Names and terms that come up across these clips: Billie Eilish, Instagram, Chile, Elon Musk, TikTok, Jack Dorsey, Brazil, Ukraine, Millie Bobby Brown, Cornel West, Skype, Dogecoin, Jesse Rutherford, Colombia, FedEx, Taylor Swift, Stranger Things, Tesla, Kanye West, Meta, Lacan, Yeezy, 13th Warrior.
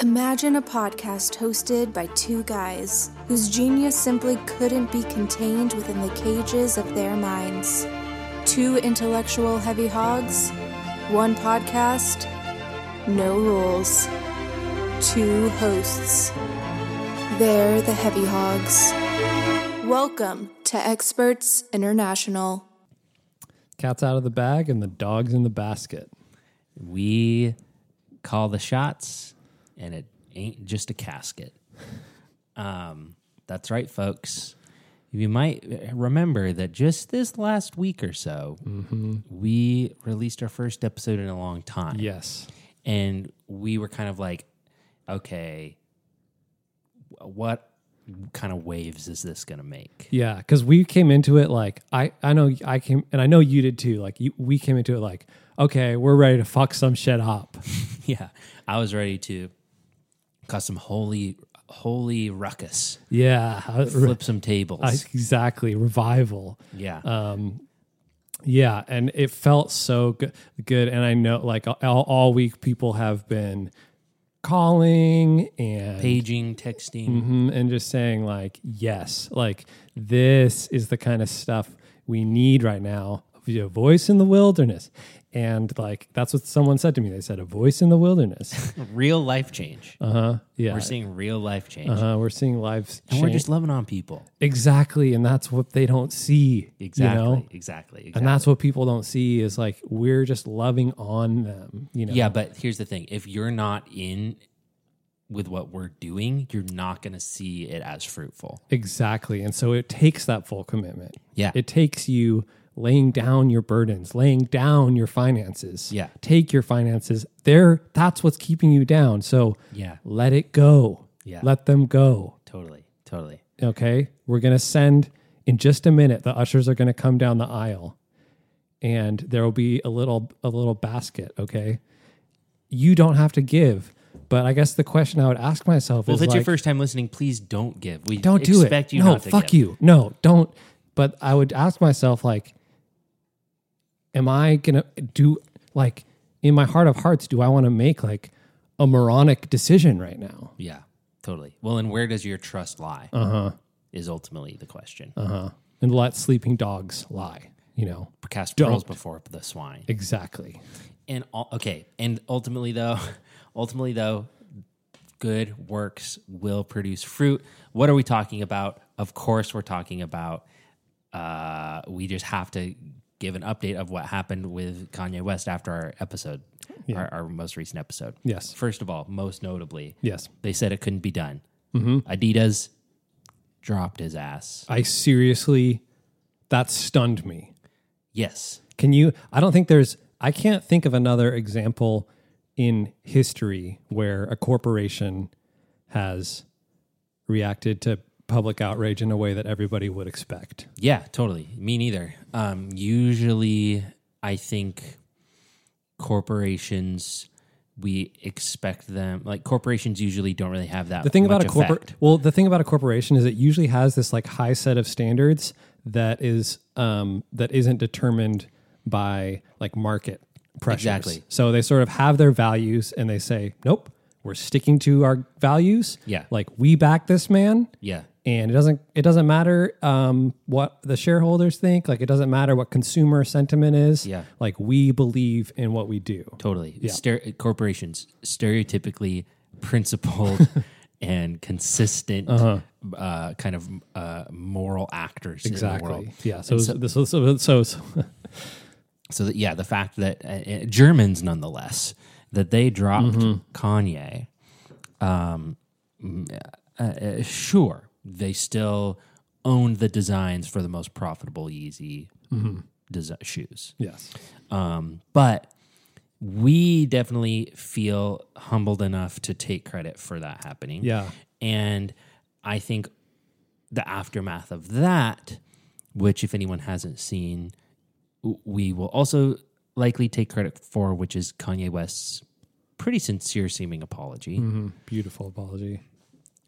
Imagine a podcast hosted by two guys whose genius simply couldn't be contained within the cages of their minds. Two intellectual heavy hogs, one podcast, no rules, two hosts. They're the heavy hogs. Welcome to Experts International. Cat's out of the bag and the dog's in the basket. We call the shots. And it ain't just a casket. That's right, folks. You might remember that just this last week or so, we released our first episode in a long time. Yes. And we were kind of like, okay, what kind of waves is this going to make? Yeah, because we came into it like, I know I came, and I know you did too, like we came into it like, okay, we're ready to fuck some shit up. Yeah, I was ready to cause some holy ruckus. Yeah. Flip some tables. Exactly. Revival. Yeah. Yeah. And it felt so good. And I know like all week people have been calling and paging, texting, and just saying like, yes, like this is the kind of stuff we need right now. You know, voice in the wilderness. And like, that's what someone said to me. They said, a voice in the wilderness. Real life change. Yeah. We're seeing real life change. We're seeing lives change. And we're just loving on people. Exactly. And that's what they don't see. Exactly. You know? Exactly. And that's what people don't see is like, we're just loving on them. You know? Yeah. But here's the thing. If you're not in with what we're doing, you're not going to see it as fruitful. Exactly. And so it takes that full commitment. Yeah. It takes you laying down your burdens, laying down your finances. Yeah. Take your finances. That's what's keeping you down. So let it go. Yeah. Let them go. Totally. Totally. Okay. We're going to send, in just a minute, the ushers are going to come down the aisle and there will be a little basket. Okay. You don't have to give. But I guess the question I would ask myself is, well, if it's like, your first time listening, please don't give. We don't do expect it. You no, not to fuck give. You. No, don't. But I would ask myself like, am I going to do, like, in my heart of hearts, do I want to make, like, a moronic decision right now? Yeah, totally. Well, and where does your trust lie is ultimately the question. And let sleeping dogs lie, you know. Cast pearls before the swine. Exactly. And, okay, and ultimately, though, good works will produce fruit. What are we talking about? Of course we're talking about, we just have to give an update of what happened with Kanye West after our episode, our most recent episode. Yes. First of all, most notably, yes, they said it couldn't be done. Adidas dropped his ass. I seriously, that stunned me. Yes. I can't think of another example in history where a corporation has reacted to public outrage in a way that everybody would expect. Yeah, totally. Me neither. Usually, I think corporations, we expect them, like corporations usually don't really have that. The thing about a corporation is it usually has this like high set of standards that isn't determined by like market pressures. Exactly. So they sort of have their values and they say, nope, we're sticking to our values. Yeah. Like we back this man. Yeah. And it doesn't matter what the shareholders think. Like it doesn't matter what consumer sentiment is. Yeah. Like we believe in what we do. Totally. Yeah. Corporations stereotypically principled and consistent kind of moral actors. Exactly. In the world. Yeah. The fact that Germans, nonetheless, that they dropped Kanye. Sure, they still owned the designs for the most profitable Yeezy shoes. Yes. But we definitely feel humbled enough to take credit for that happening. Yeah. And I think the aftermath of that, which if anyone hasn't seen, we will also likely take credit for, which is Kanye West's pretty sincere-seeming apology. Beautiful apology.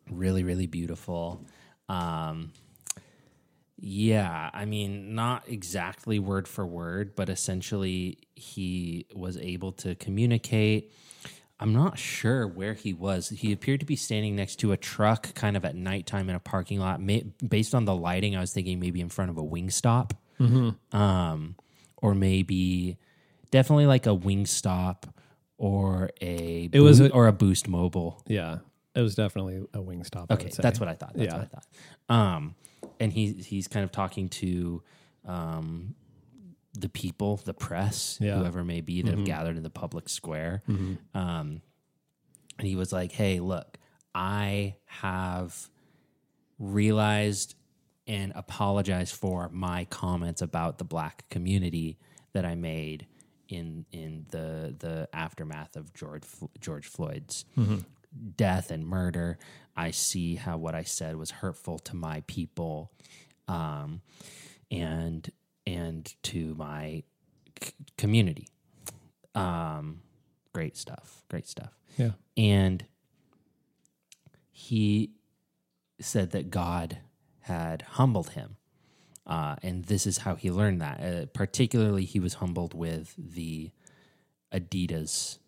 Really, really beautiful. Yeah, I mean, not exactly word for word, but essentially he was able to communicate I'm not sure where he was. He appeared to be standing next to a truck kind of at nighttime in a parking lot. Based on the lighting, I was thinking maybe in front of a Wingstop. Mm-hmm. Or maybe definitely like a Wingstop or a Boost Mobile. Yeah, it was definitely a Wingstop. Okay, that's what I thought. And he's kind of talking to the people, the press, whoever may be that have gathered in the public square. Mm-hmm. And he was like, hey, look, I have realized and apologized for my comments about the black community that I made in the aftermath of George Floyd's death and murder. I see how what I said was hurtful to my people, and to my community. Great stuff. Yeah. And he said that God had humbled him. And this is how he learned that. Particularly, he was humbled with the Adidas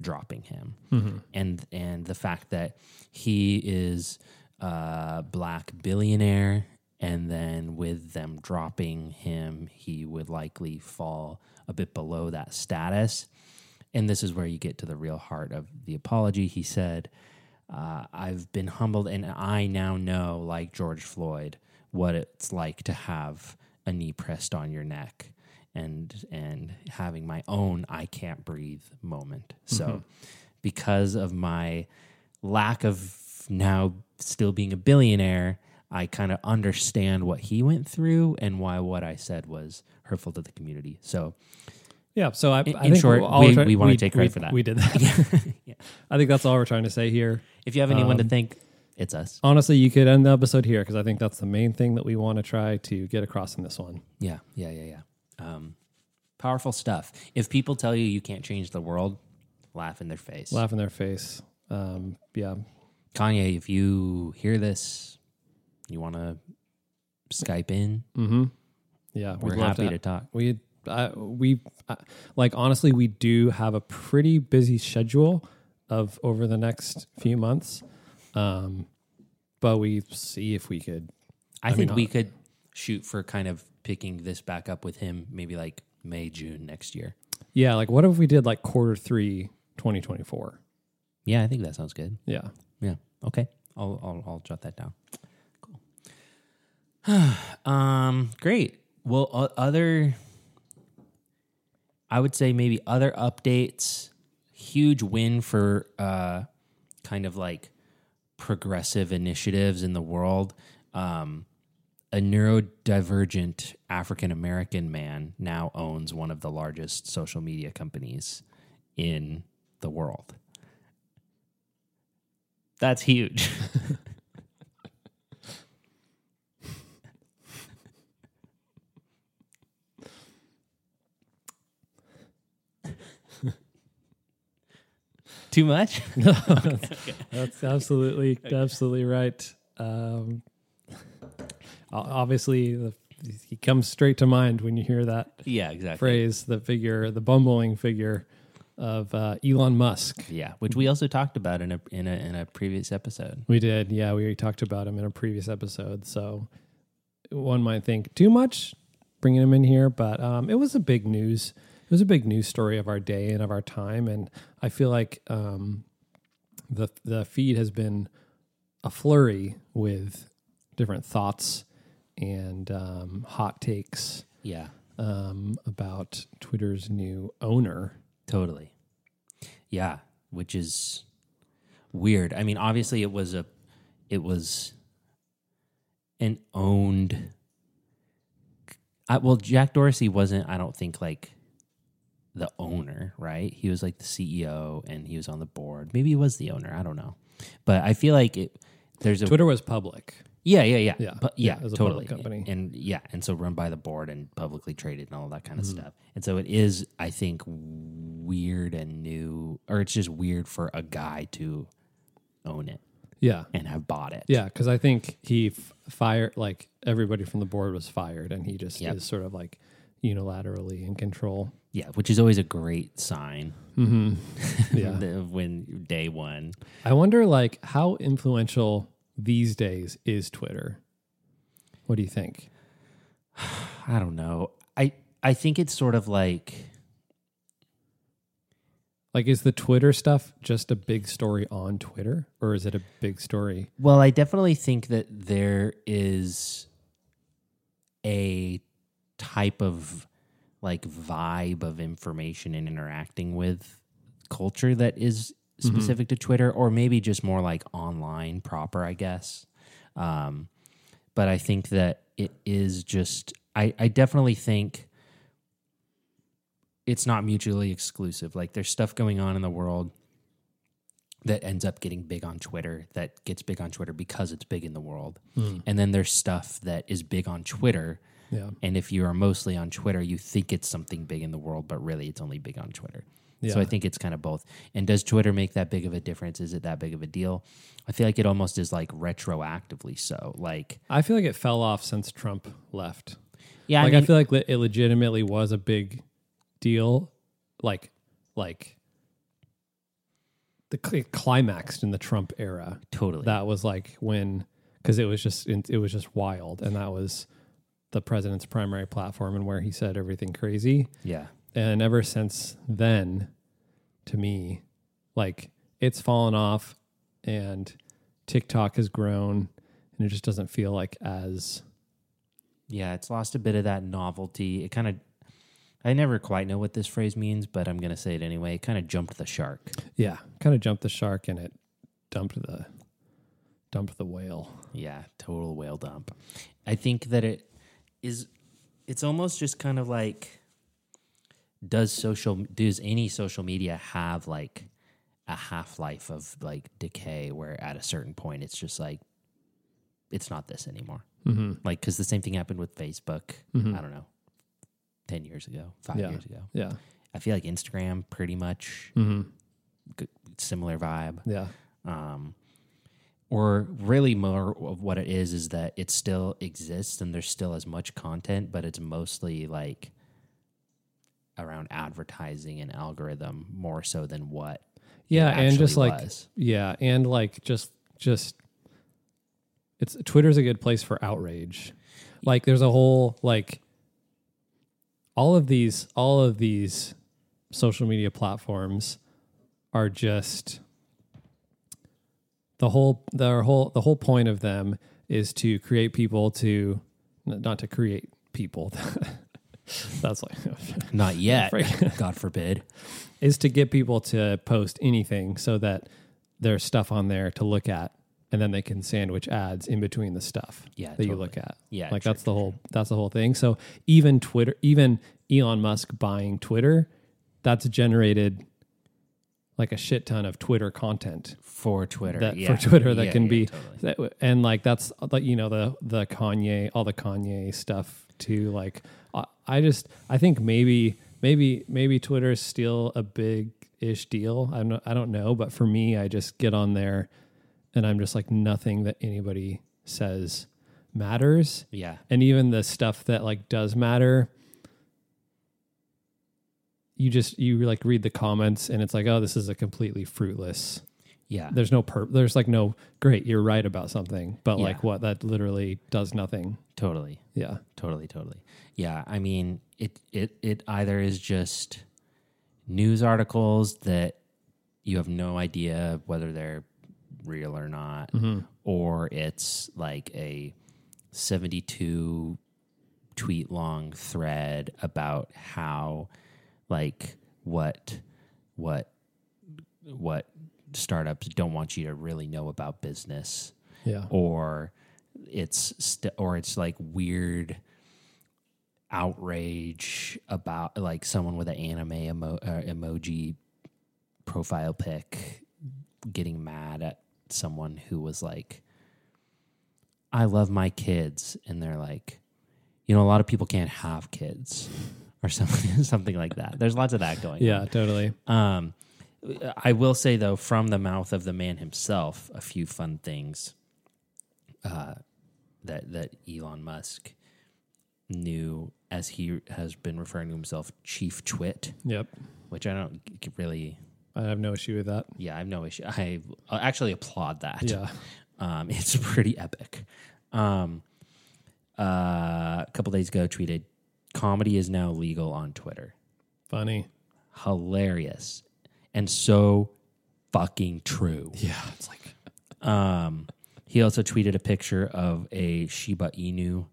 dropping him. Mm-hmm. And the fact that he is a black billionaire, and then with them dropping him, he would likely fall a bit below that status. And this is where you get to the real heart of the apology. He said, I've been humbled, and I now know, like George Floyd, what it's like to have a knee pressed on your neck and having my own I can't breathe moment. Mm-hmm. So because of my lack of now still being a billionaire, I kind of understand what he went through and why what I said was hurtful to the community. So yeah, so I think we want to take credit for that. We did that. Yeah. I think that's all we're trying to say here. If you have anyone to thank, it's us. Honestly, you could end the episode here because I think that's the main thing that we want to try to get across in this one. Yeah. Powerful stuff. If people tell you you can't change the world, laugh in their face. Yeah. Kanye, if you hear this, you want to Skype in? Mm-hmm. Yeah. We're happy to talk. Honestly, we do have a pretty busy schedule of over the next few months. But we see if we could. I think we could shoot for kind of picking this back up with him maybe like May, June next year. Yeah, like what if we did like Q3 2024? Yeah, I think that sounds good. Yeah. Okay. I'll jot that down. Cool. Great. Well, I would say maybe other updates. Huge win for kind of like progressive initiatives in the world. A neurodivergent African-American man now owns one of the largest social media companies in the world. That's huge. Too much? No, that's absolutely right. Obviously, he comes straight to mind when you hear that. Yeah, exactly. Phrase, the figure, the bumbling figure of Elon Musk. Yeah, which we also talked about in a previous episode. We did. Yeah, we talked about him in a previous episode. So one might think too much bringing him in here, but it was a big news. It was a big news story of our day and of our time, and I feel like the feed has been a flurry with different thoughts and hot takes. Yeah, about Twitter's new owner. Totally. Yeah, which is weird. I mean, obviously, it was an owned. Jack Dorsey wasn't. I don't think like the owner, right? He was like the CEO and he was on the board. Maybe he was the owner. I don't know. But I feel like Twitter was public. Yeah. But yeah, totally. A public company. And so run by the board and publicly traded and all that kind of stuff. And so it is, I think, weird and new, or it's just weird for a guy to own it. Yeah. And have bought it. Yeah. Cause I think he fired, like everybody from the board was fired and he just is sort of like unilaterally in control. Yeah, which is always a great sign. Mm-hmm. Yeah. When day one. I wonder, like, how influential these days is Twitter? What do you think? I don't know. I think it's sort of like... Like, is the Twitter stuff just a big story on Twitter, or is it a big story? Well, I definitely think that there is a type of, like, vibe of information and interacting with culture that is specific to Twitter, or maybe just more, like, online proper, I guess. But I think that it is just... I definitely think... It's not mutually exclusive. Like, there's stuff going on in the world that ends up getting big on Twitter, that gets big on Twitter because it's big in the world. Mm. And then there's stuff that is big on Twitter. Yeah. And if you are mostly on Twitter, you think it's something big in the world, but really it's only big on Twitter. Yeah. So I think it's kind of both. And does Twitter make that big of a difference? Is it that big of a deal? I feel like it almost is, like, retroactively so. Like, I feel like it fell off since Trump left. Yeah. Like, I mean, I feel like it legitimately was a big... deal, like the climaxed in the Trump era. Totally, that was like when, because it was just wild, and that was the president's primary platform and where he said everything crazy. Yeah, and ever since then, to me, like, it's fallen off, and TikTok has grown, and it just doesn't feel like as... Yeah, it's lost a bit of that novelty. It kind of... I never quite know what this phrase means, but I'm going to say it anyway. It kind of jumped the shark. Yeah, kind of jumped the shark, and it dumped the whale. Yeah, total whale dump. I think that it's almost just kind of like, does any social media have, like, a half-life of, like, decay, where at a certain point it's just like, it's not this anymore. Mm-hmm. Like, because the same thing happened with Facebook. Mm-hmm. I don't know. 10 years ago, 5 years ago. Yeah. I feel like Instagram pretty much similar vibe. Yeah. Or really more of what it is that it still exists and there's still as much content, but it's mostly like around advertising and algorithm more so than what. Yeah. And just like, was. Yeah. And like, just it's... Twitter's a good place for outrage. Like, there's a whole, like, all of these social media platforms are just... the whole point of them is to create people to... not to create people. That's like... not yet. God forbid. Is to get people to post anything so that there's stuff on there to look at, and then they can sandwich ads in between the stuff you look at. Yeah, like, that's the whole thing. So even Twitter, even Elon Musk buying Twitter, that's generated like a shit ton of Twitter content for Twitter. That can be totally. And like, that's, you know, the Kanye, all the Kanye stuff too. Like, I think maybe Twitter is still a big ish deal. I don't know, but for me, I just get on there, and I'm just like, nothing that anybody says matters. Yeah. And even the stuff that, like, does matter, you like read the comments and it's like, oh, this is a completely fruitless... Yeah. There's no there's like no, great, you're right about something, but like, what? That literally does nothing. Totally. Yeah. Totally. Yeah. I mean, it either is just news articles that you have no idea whether they're real or not, or it's like a 72 tweet long thread about how, like, what startups don't want you to really know about business. Yeah. Or it's like weird outrage about, like, someone with an anime emoji profile pic getting mad at someone who was like, I love my kids, and they're like, you know, a lot of people can't have kids, or something like that. There's lots of that going on. Yeah, totally. I will say, though, from the mouth of the man himself, a few fun things that Elon Musk new, as he has been referring to himself, Chief Twit. Yep. Which I don't really... I have no issue with that. Yeah, I have no issue. I actually applaud that. Yeah. It's pretty epic. A couple days ago, tweeted, comedy is now legal on Twitter. Funny. Hilarious. And so fucking true. Yeah, it's like... he also tweeted a picture of a Shiba Inu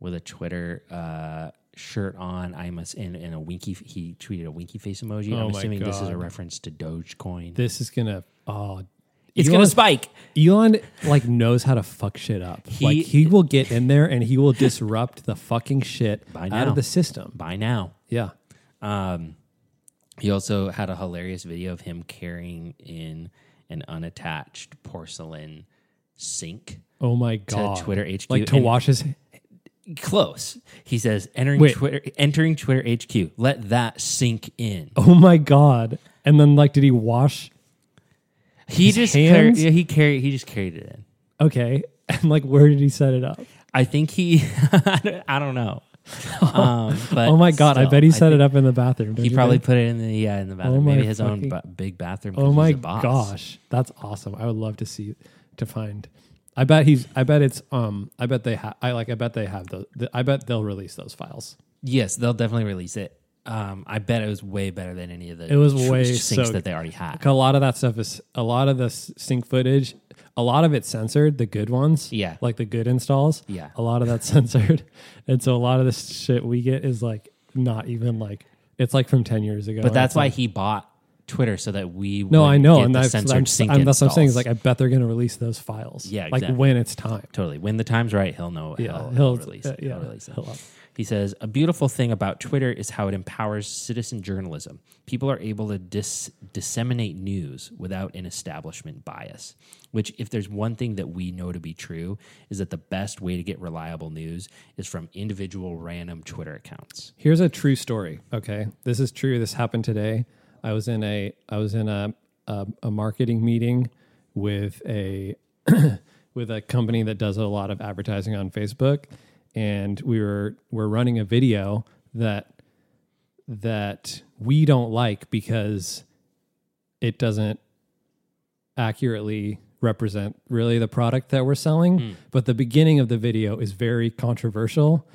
with a Twitter shirt on. I'm in a winky. He tweeted a winky face emoji. Oh, I'm assuming this is a reference to Dogecoin. This is gonna. Oh, it's gonna spike. Elon like knows how to fuck shit up. He will get in there and he will disrupt the fucking shit out of the system by now. Yeah. He also had a hilarious video of him carrying in an unattached porcelain sink. Oh my god! To Twitter HQ, like to wash his. Close. He says, entering Twitter HQ. Let that sink in. Oh my god! And then, like, did he wash? He just carried it in. Okay, and like, where did he set it up? I think he. I don't know. But oh my god! Still, I bet he set it up in the bathroom. He probably put it in the in the bathroom. Maybe his own big bathroom. Oh my gosh, that's awesome! I would love to see to find. I bet he's. I bet it's. I bet they have. I bet they have those. I bet they'll release those files. Yes, they'll definitely release it. I bet it was way better than any of the. It was way sinks that they already had. A lot of that stuff is a lot of the sync footage. A lot of it's censored. The good ones. Yeah. Like the good installs. Yeah. A lot of that's censored, and so a lot of the shit we get is like not even like it's like from 10 years ago. But that's why he bought Twitter so that we no I know and that's what I'm saying is like I bet they're going to release those files exactly. Like when it's time totally when the time's right he'll know he'll release it. He says a beautiful thing about Twitter is how it empowers citizen journalism. People are able to disseminate news without an establishment bias, which if there's one thing that we know to be true is that the best way to get reliable news is from individual random Twitter accounts. Here's a true story. Okay, this is true. This happened today. I was in a marketing meeting with a with a company that does a lot of advertising on Facebook, and we're running a video that we don't like because it doesn't accurately represent really the product that we're selling. But the beginning of the video is very controversial,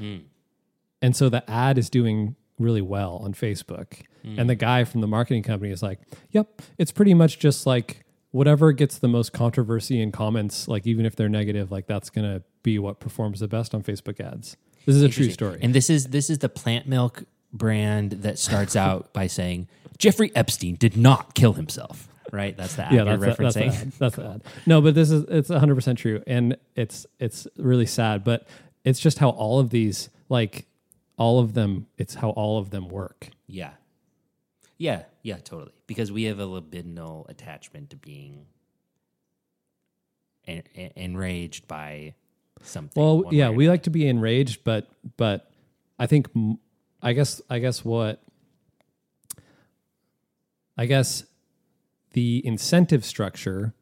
and so the ad is doing really well on Facebook. And the guy from the marketing company is like, yep, it's pretty much just like whatever gets the most controversy in comments, like even if they're negative, like that's going to be what performs the best on Facebook ads. This is a true story. And this is the plant milk brand that starts out by saying, Jeffrey Epstein did not kill himself, right? That's the ad you're referencing. That's the ad. No, but it's 100% true. And it's really sad, but it's just how all of these, like all of them, it's how all of them work. Yeah. Yeah, totally. Because we have a libidinal attachment to being enraged by something. Well, yeah, we like to be enraged, but I think I guess the incentive structure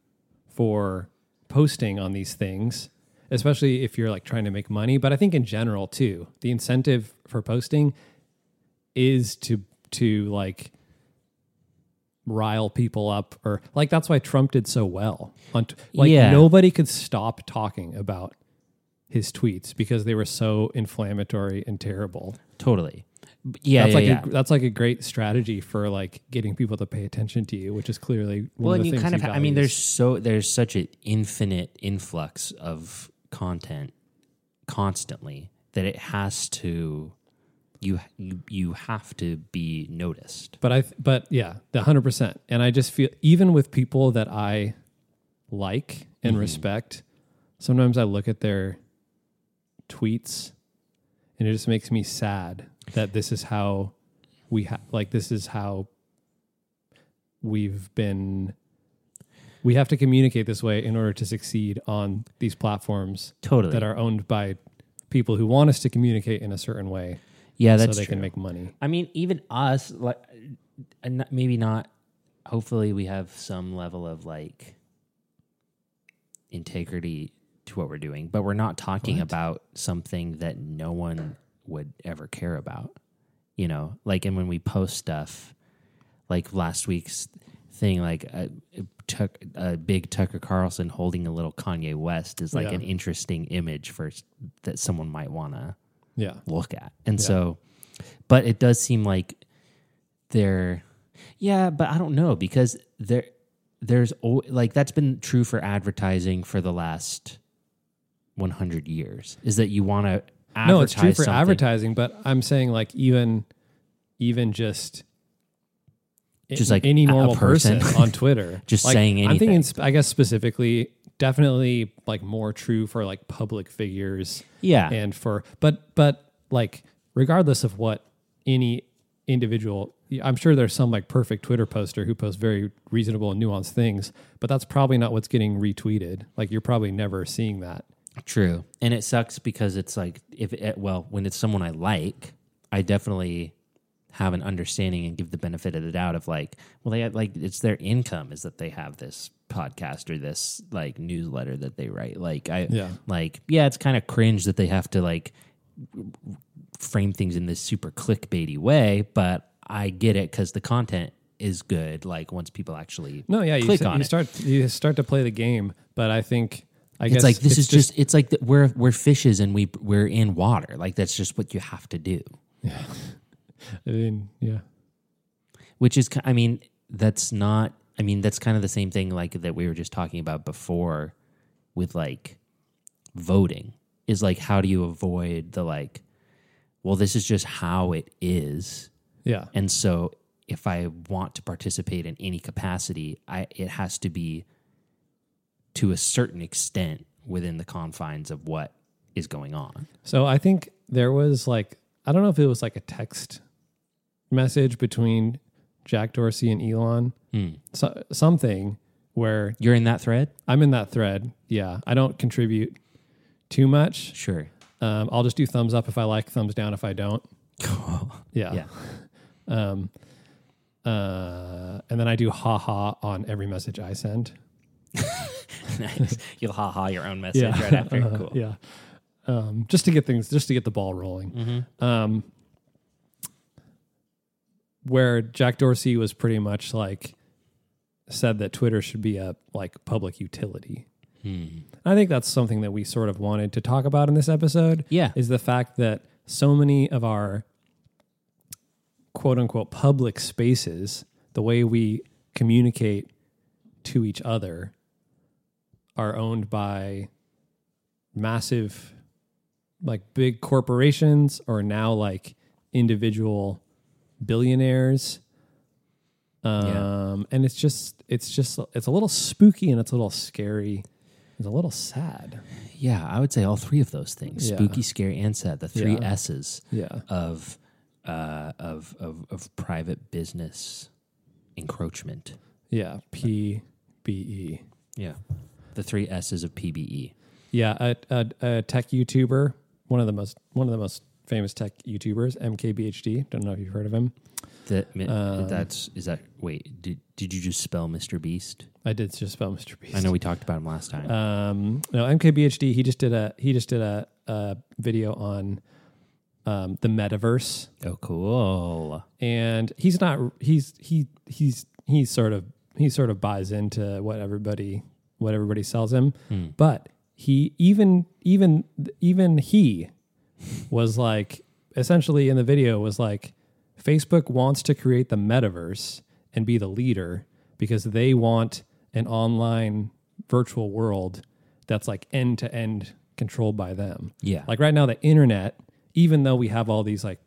for posting on these things, especially if you're like trying to make money, but I think in general too, the incentive for posting is to like rile people up, or like that's why Trump did so well on nobody could stop talking about his tweets because they were so inflammatory and terrible. Totally. That's like a great strategy for like getting people to pay attention to you, which is clearly one of the things you kind of values. I mean, there's such an infinite influx of content constantly that it has to you have to be noticed. But yeah, 100%. And I just feel even with people that I like and respect, sometimes I look at their tweets and it just makes me sad that this is how we have to communicate this way in order to succeed on these platforms that are owned by people who want us to communicate in a certain way. Yeah, that's true. So they can make money. I mean, even us, like, maybe not. Hopefully, we have some level of like integrity to what we're doing, but we're not talking about something that no one would ever care about, you know? Like, and when we post stuff, like last week's thing, like a big Tucker Carlson holding a little Kanye West is like an interesting image for that someone might want to look at. And so, but it does seem like they're, but I don't know, because there's like, that's been true for advertising for the last 100 years, is that you want to advertise. No, it's true for something. Advertising, but I'm saying like even just like any normal person on Twitter, just like, saying anything. I'm thinking, I guess specifically, definitely like more true for like public figures. Yeah. And for, but like regardless of what any individual, I'm sure there's some like perfect Twitter poster who posts very reasonable and nuanced things, but that's probably not what's getting retweeted. Like you're probably never seeing that. True. And it sucks because it's like, when it's someone I like, I definitely have an understanding and give the benefit of the doubt of like, well, they have, like, it's their income is that they have this podcast or this like newsletter that they write. Like it's kind of cringe that they have to like frame things in this super clickbaity way, but I get it because the content is good. Like once people actually you start to play the game. But I think I guess like this it's just it's like we're fishes and we're in water. Like that's just what you have to do. Yeah. I mean, yeah. Which is, that's kind of the same thing like that we were just talking about before with like voting is like, how do you avoid the like, well, this is just how it is. Yeah. And so if I want to participate in any capacity, it has to be to a certain extent within the confines of what is going on. So I think there was like, I don't know if it was like a text message between Jack Dorsey and Elon, so, something where... You're in that thread? I'm in that thread, yeah. I don't contribute too much. Sure. I'll just do thumbs up if I like, thumbs down if I don't. Cool. Yeah. And then I do ha-ha on every message I send. Nice. You'll ha-ha your own message right after. Cool. Yeah. Just to get the ball rolling, where Jack Dorsey was pretty much like said that Twitter should be a like public utility. I think that's something that we sort of wanted to talk about in this episode. Yeah, is the fact that so many of our quote unquote public spaces, the way we communicate to each other, are owned by massive like big corporations or now like individual billionaires. And it's a little spooky and it's a little scary. It's a little sad. Yeah. I would say all three of those things, spooky, scary, and sad, the three S's of private business encroachment. Yeah. PBE. Yeah. The three S's of PBE. Yeah, a tech YouTuber, one of the most famous tech YouTubers, MKBHD. Don't know if you've heard of him. Did you just spell Mr. Beast? I did just spell Mr. Beast. I know we talked about him last time. No, MKBHD. He just did a video on the metaverse. Oh, cool! And he sort of buys into what everybody sells him, but. He even he was like, essentially in the video was like, Facebook wants to create the metaverse and be the leader because they want an online virtual world that's like end to end controlled by them. Yeah. Like right now the internet, even though we have all these like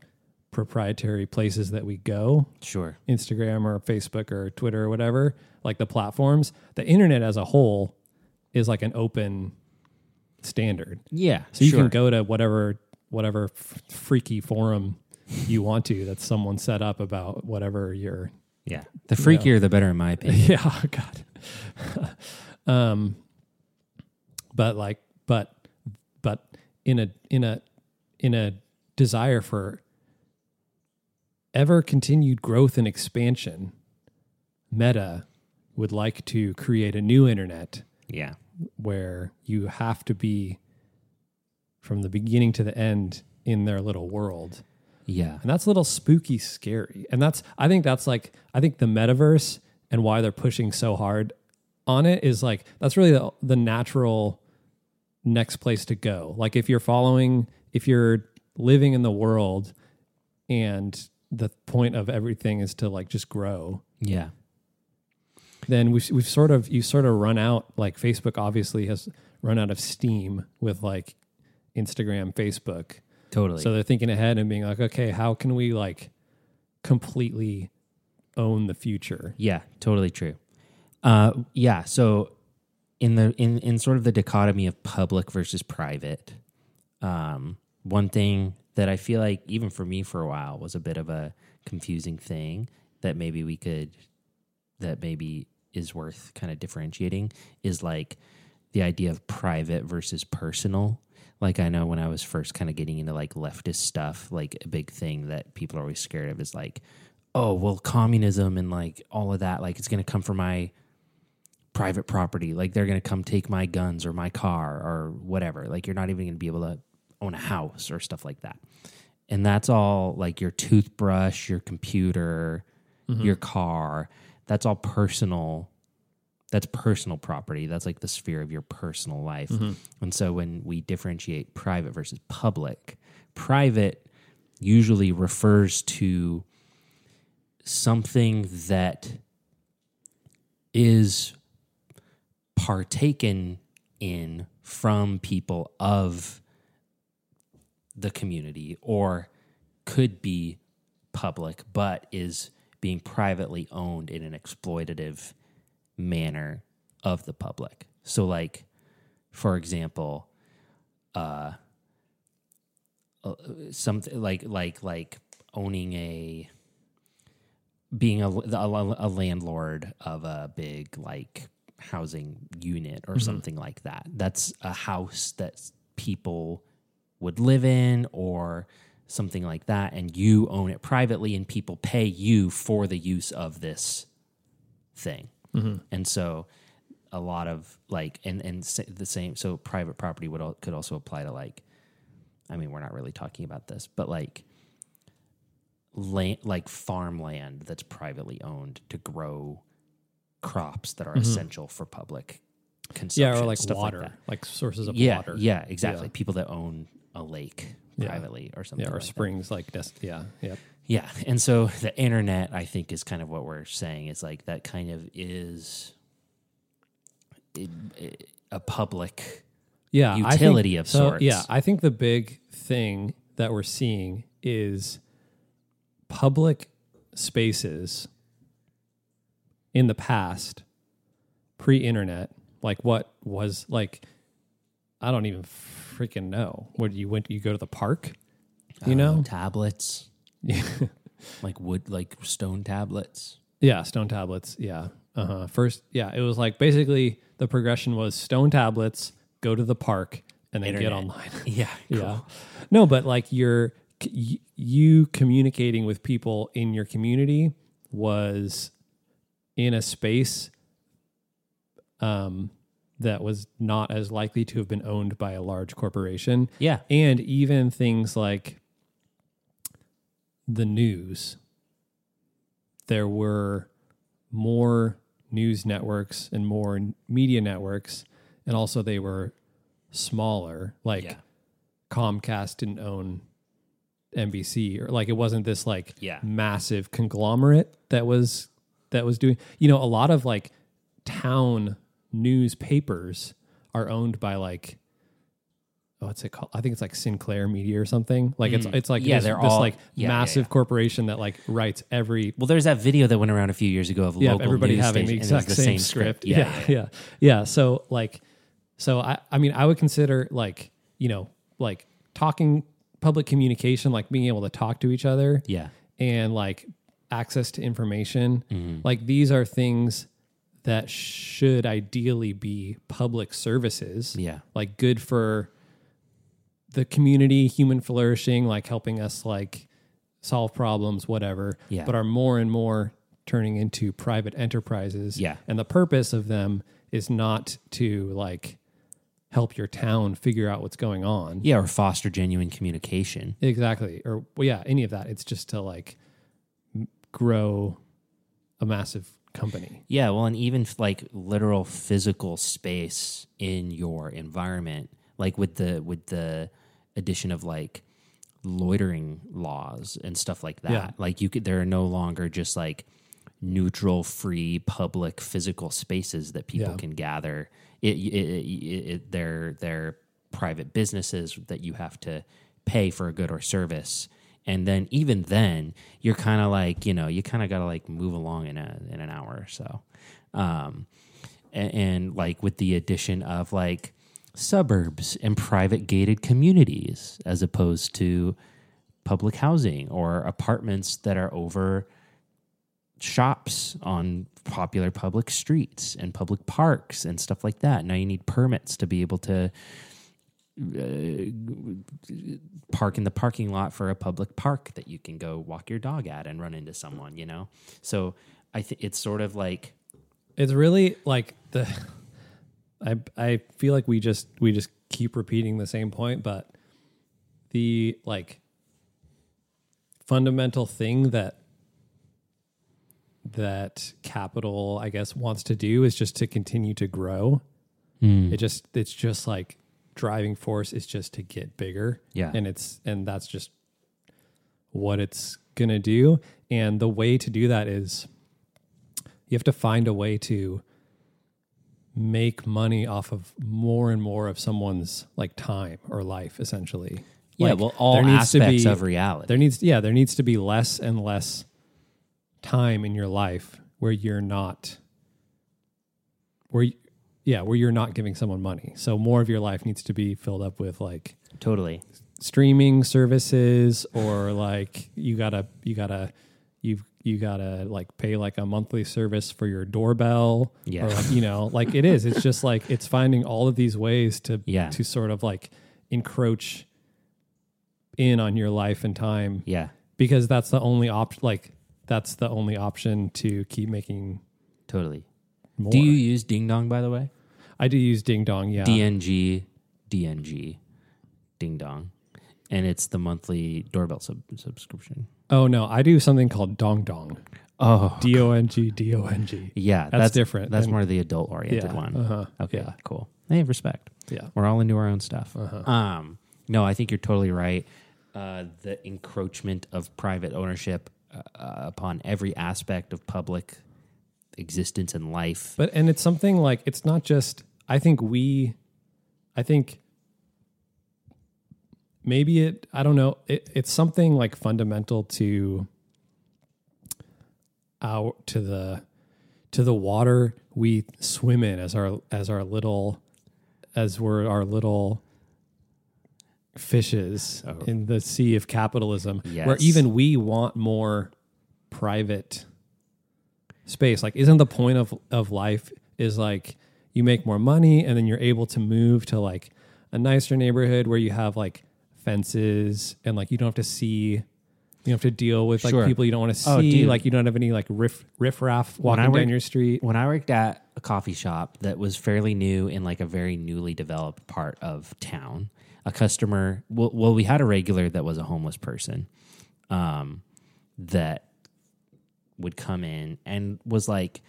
proprietary places that we go, sure, Instagram or Facebook or Twitter or whatever, like the platforms, the internet as a whole is like an open standard. Yeah. So you can go to whatever freaky forum you want to that someone set up about whatever your... Yeah. The freakier, the better, in my opinion. Yeah. God. But in a desire for ever continued growth and expansion, Meta would like to create a new internet. Yeah. Where you have to be, from the beginning to the end, in their little world. Yeah. And that's a little spooky, scary. And I think the metaverse and why they're pushing so hard on it is like, that's really the natural next place to go. Like if you're living in the world and the point of everything is to like just grow. Yeah. Then you sort of run out, like Facebook obviously has run out of steam with like Instagram, Facebook. Totally. So they're thinking ahead and being like, okay, how can we like completely own the future? Yeah, totally true. So in sort of the dichotomy of public versus private, one thing that I feel like even for me for a while was a bit of a confusing thing that maybe is worth kind of differentiating is like the idea of private versus personal. Like I know when I was first kind of getting into like leftist stuff, like a big thing that people are always scared of is like, oh, well, communism and like all of that, like it's going to come for my private property. Like they're going to come take my guns or my car or whatever. Like you're not even going to be able to own a house or stuff like that. And that's all like your toothbrush, your computer, your car. That's all personal. That's personal property. That's like the sphere of your personal life. Mm-hmm. And so when we differentiate private versus public, private usually refers to something that is partaken in from people of the community or could be public, but is being privately owned in an exploitative manner of the public. So like, for example, something like owning being a landlord of a big like housing unit or something like that. That's a house that people would live in or something like that, and you own it privately and people pay you for the use of this thing. And so a lot of like, so private property could also apply to like, I mean, we're not really talking about this, but like land, like farmland that's privately owned to grow crops that are essential for public consumption. Yeah, or like water, like sources of water. Yeah, exactly. Yeah. People that own a lake privately or something. Yeah, or like springs that. Yeah. And so the internet, I think, is kind of what we're saying. It's like that kind of is a public utility of sorts. Yeah, I think the big thing that we're seeing is public spaces in the past, pre-internet, like what was like, I don't even freaking know. Where you go to the park, you know? Tablets. Like wood, like stone tablets. Yeah, stone tablets. Yeah. First, it was like basically the progression was stone tablets, go to the park, and then internet. Get online. Yeah. Cool. Yeah. No, but like you communicating with people in your community was in a space that was not as likely to have been owned by a large corporation. Yeah. And even things like the news, there were more news networks and more media networks, and also they were smaller. Like Comcast didn't own NBC, or like it wasn't this like massive conglomerate that was doing, you know, a lot of like town newspapers are owned by like, what's it called? I think it's like Sinclair Media or something. Like it's like massive corporation that like writes every. Well, there's that video that went around a few years ago of local everybody news having the exact same script. Yeah. So like, I would consider like, you know, like talking public communication, like being able to talk to each other, and like access to information. Like these are things that should ideally be public services. Yeah, like good for the community, human flourishing, like helping us like solve problems, whatever, but are more and more turning into private enterprises. And the purpose of them is not to like help your town figure out what's going on. Yeah, or foster genuine communication. Exactly. Or, well, yeah, any of that. It's just to, like, grow a massive company. Yeah, well, and even, like, literal physical space in your environment, like with the addition of, like, loitering laws and stuff like that. Yeah. Like, there are no longer just, like, neutral, free, public, physical spaces that people can gather. They're private businesses that you have to pay for a good or service. And then even then, you're kind of like, you know, you kind of got to, like, move along in an hour or so. And like with the addition of, like, suburbs and private gated communities as opposed to public housing or apartments that are over shops on popular public streets and public parks and stuff like that. Now you need permits to be able to park in the parking lot for a public park that you can go walk your dog at and run into someone, you know? So I think it's sort of like... It's really like the... I feel like we just keep repeating the same point, but the, like, fundamental thing that capital, I guess, wants to do is just to continue to grow. It's just like driving force is just to get bigger. Yeah. And that's just what it's going to do. And the way to do that is you have to find a way to make money off of more and more of someone's, like, time or life, essentially. Yeah. Like, well, all aspects of reality. There needs to be less and less time in your life where you're not, where you're not giving someone money. So more of your life needs to be filled up with, like, totally streaming services, or like you gotta like pay like a monthly service for your doorbell. Yeah. Or, like, you know, like it is. It's just like it's finding all of these ways to sort of like encroach in on your life and time. Yeah. Because that's the only option. Like. That's the only option to keep making totally more. Do you use Ding Dong, by the way? I do use Ding Dong, yeah. DNG, Ding Dong. And it's the monthly doorbell subscription. Oh, no. I do something called Dong Dong. Oh. DONG. Yeah. That's different. That's more the adult-oriented one. Uh-huh. Okay, yeah. Cool. Hey, respect. Yeah. We're all into our own stuff. Uh-huh. No, I think you're totally right. The encroachment of private ownership upon every aspect of public existence and life. And it's something like, it's not just, I think maybe it, I don't know. It's something like fundamental to the water we swim in as we're our little fishes in the sea of capitalism, where even we want more private space. Like, isn't the point of life is like you make more money and then you're able to move to like a nicer neighborhood where you have like fences and like you don't have to deal with like people you don't want to see. Like you don't have any like riffraff walking down your street. When I worked at a coffee shop that was fairly new in like a very newly developed part of town, a customer, we had a regular that was a homeless person that would come in and was like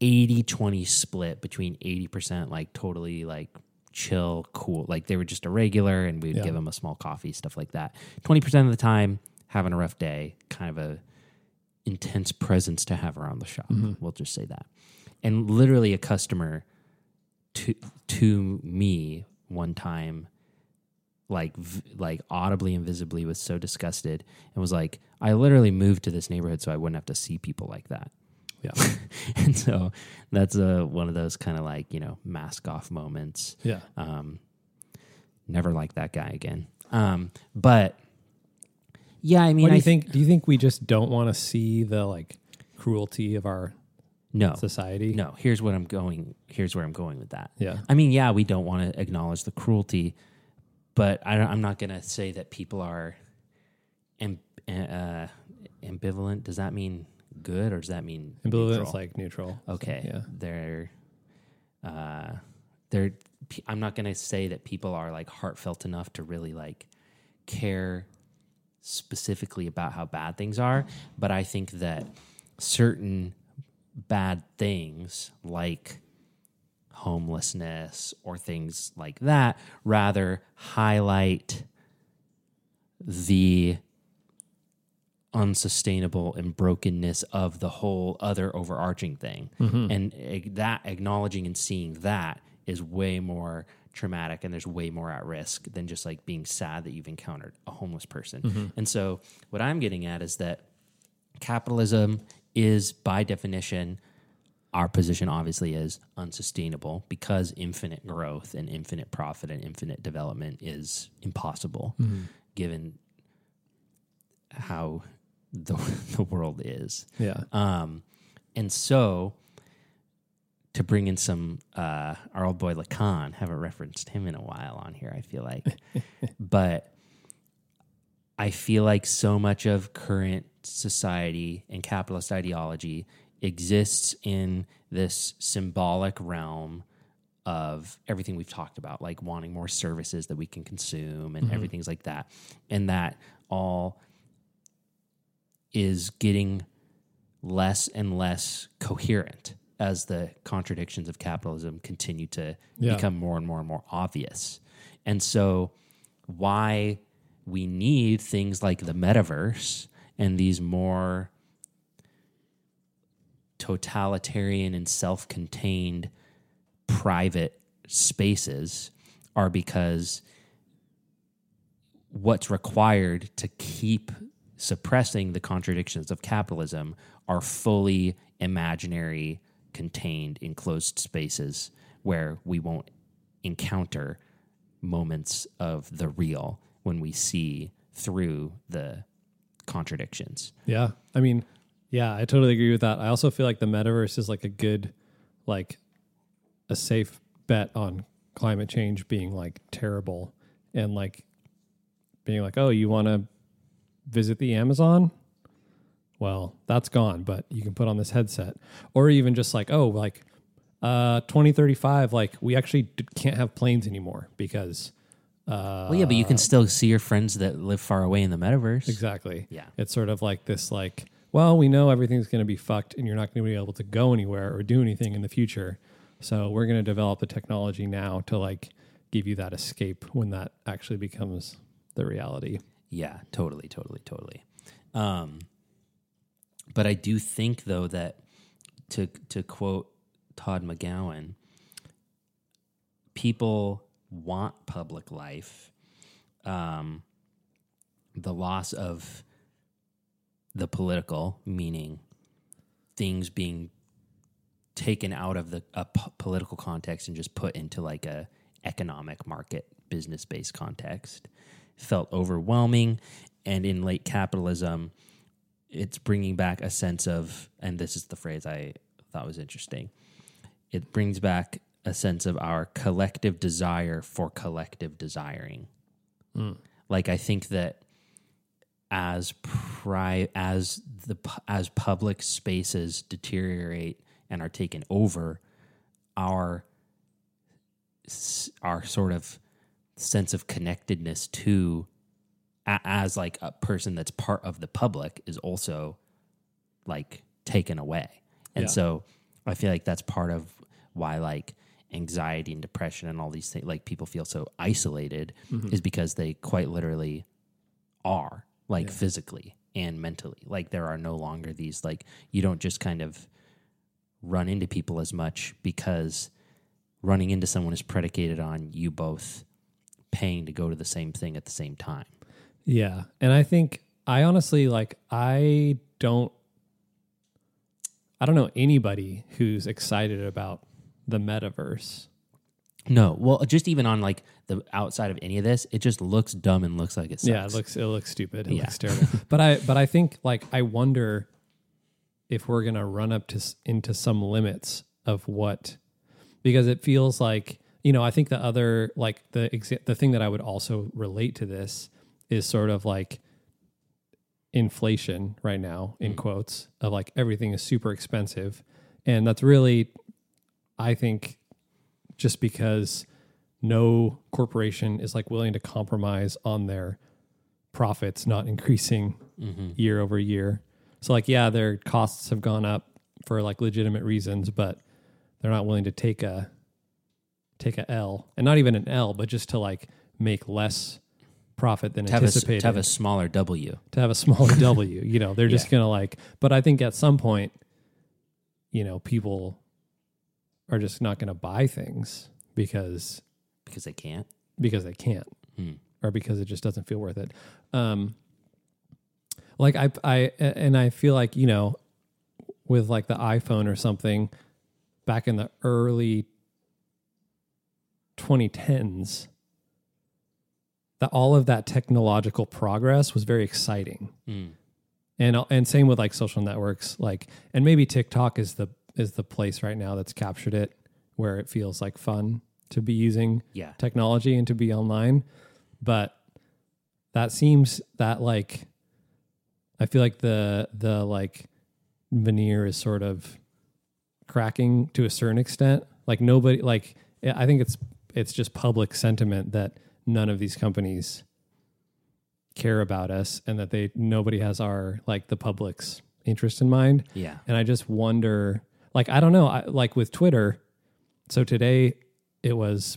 80-20 split between 80% like totally like chill, cool. Like they were just a regular and we would give them a small coffee, stuff like that. 20% of the time, having a rough day, kind of a intense presence to have around the shop. Mm-hmm. We'll just say that. And literally a customer to me one time, like audibly and visibly was so disgusted and was like, I literally moved to this neighborhood so I wouldn't have to see people like that. Yeah. And so that's one of those kind of like, you know, mask off moments. Yeah. Never like that guy again. But yeah, I mean, do you think we just don't want to see the like cruelty of our society? No, here's where I'm going with that. Yeah. I mean, yeah, we don't want to acknowledge the cruelty, but I'm not going to say that people are ambivalent. Does that mean good or does that mean ambivalent neutral? Is like neutral. Okay. So, yeah. They're I'm not going to say that people are like heartfelt enough to really like care specifically about how bad things are, but I think that certain bad things like homelessness or things like that rather highlight the unsustainable and brokenness of the whole other overarching thing. Mm-hmm. And that acknowledging and seeing that is way more traumatic, and there's way more at risk than just like being sad that you've encountered a homeless person. Mm-hmm. And so what I'm getting at is that capitalism is by definition, our position obviously is unsustainable because infinite growth and infinite profit and infinite development is impossible given how the world is. Yeah. And so to bring in some, our old boy Lacan, haven't referenced him in a while on here, I feel like. But I feel like so much of current society and capitalist ideology exists in this symbolic realm of everything we've talked about, like wanting more services that we can consume and everything's like that. And that all is getting less and less coherent as the contradictions of capitalism continue to become more and more and more obvious. And so why we need things like the metaverse and these more totalitarian and self-contained private spaces are because what's required to keep suppressing the contradictions of capitalism are fully imaginary, contained, enclosed spaces where we won't encounter moments of the real when we see through the contradictions. Yeah. I mean, yeah, I totally agree with that. I also feel like the metaverse is like a good, like a safe bet on climate change being like terrible and like being like, oh, you want to visit the Amazon? Well, that's gone, but you can put on this headset. Or even just like, oh, like 2035, like we actually can't have planes anymore because... well, yeah, but you can still see your friends that live far away in the metaverse. Exactly. Yeah. It's sort of like this like, well, we know everything's going to be fucked and you're not going to be able to go anywhere or do anything in the future. So we're going to develop the technology now to like give you that escape when that actually becomes the reality. Yeah, totally. But I do think, though, that to quote Todd McGowan, people want public life. The loss of the political, meaning things being taken out of a political context and just put into like a economic market business-based context, felt overwhelming. And in late capitalism, it's bringing back a sense of, and this is the phrase I thought was interesting, it brings back a sense of our collective desire for collective desiring. Like, I think that as public spaces deteriorate and are taken over, our sort of sense of connectedness to as like a person that's part of the public is also like taken away. And so I feel like that's part of why like anxiety and depression and all these things, like people feel so isolated is because they quite literally are like physically and mentally, like there are no longer these, like you don't just kind of run into people as much because running into someone is predicated on you both paying to go to the same thing at the same time. Yeah. And I think I honestly, like, I don't know anybody who's excited about the metaverse. No. Well, just even on like the outside of any of this, it just looks dumb and looks like it sucks. Yeah, it looks stupid. It looks terrible. But I think like, I wonder if we're going to run up into some limits of what, because it feels like, you know, I think the other, like the thing that I would also relate to this is sort of like inflation right now, in quotes, of like everything is super expensive. And that's really, I think, just because no corporation is like willing to compromise on their profits not increasing year over year. So like, yeah, their costs have gone up for like legitimate reasons, but they're not willing to take a L, and not even an L, but just to like make less profit than anticipated. To have a smaller W. You know, they're just going to like, but I think at some point, you know, people are just not going to buy things because they can't or because it just doesn't feel worth it. Like I feel like, you know, with like the iPhone or something back in the early 2010s, that all of that technological progress was very exciting. And same with like social networks, like, and maybe TikTok is the place right now that's captured it, where it feels like fun to be using technology and to be online. But that seems that like, I feel like the like veneer is sort of cracking to a certain extent. Like nobody, like, I think it's just public sentiment that none of these companies care about us, and that nobody has our, like, the public's interest in mind. Yeah. And I just wonder, like, I don't know, like with Twitter. So today it was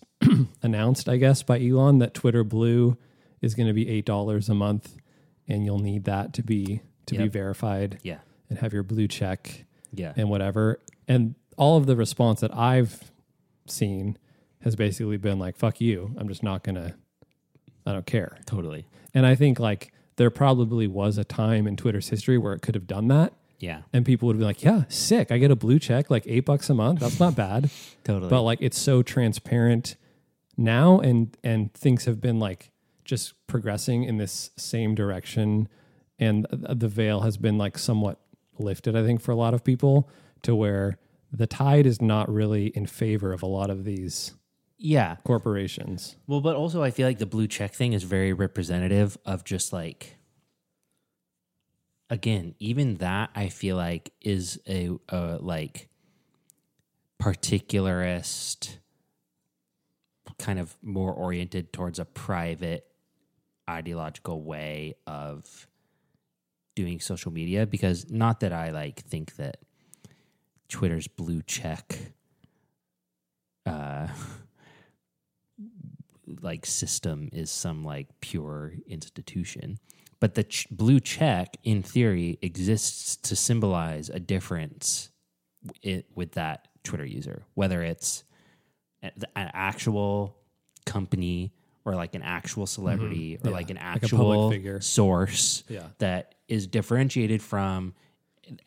announced, I guess, by Elon that Twitter Blue is going to be $8 a month, and you'll need that to be verified and have your blue check and whatever. And all of the response that I've seen has basically been like, fuck you, I'm just not gonna, I don't care. Totally. And I think like there probably was a time in Twitter's history where it could have done that. Yeah. And people would be like, yeah, sick, I get a blue check, like $8 a month, that's not bad. Totally. But like it's so transparent now, and things have been like just progressing in this same direction, and the veil has been like somewhat lifted, I think, for a lot of people, to where the tide is not really in favor of a lot of these corporations. Well, but also I feel like the blue check thing is very representative of just like, again, even that I feel like is a like particularist kind of more oriented towards a private ideological way of doing social media, because not that I like think that Twitter's blue check like system is some like pure institution, but the blue check in theory exists to symbolize a difference with that Twitter user, whether it's an actual company or like an actual celebrity or like an actual like source that is differentiated from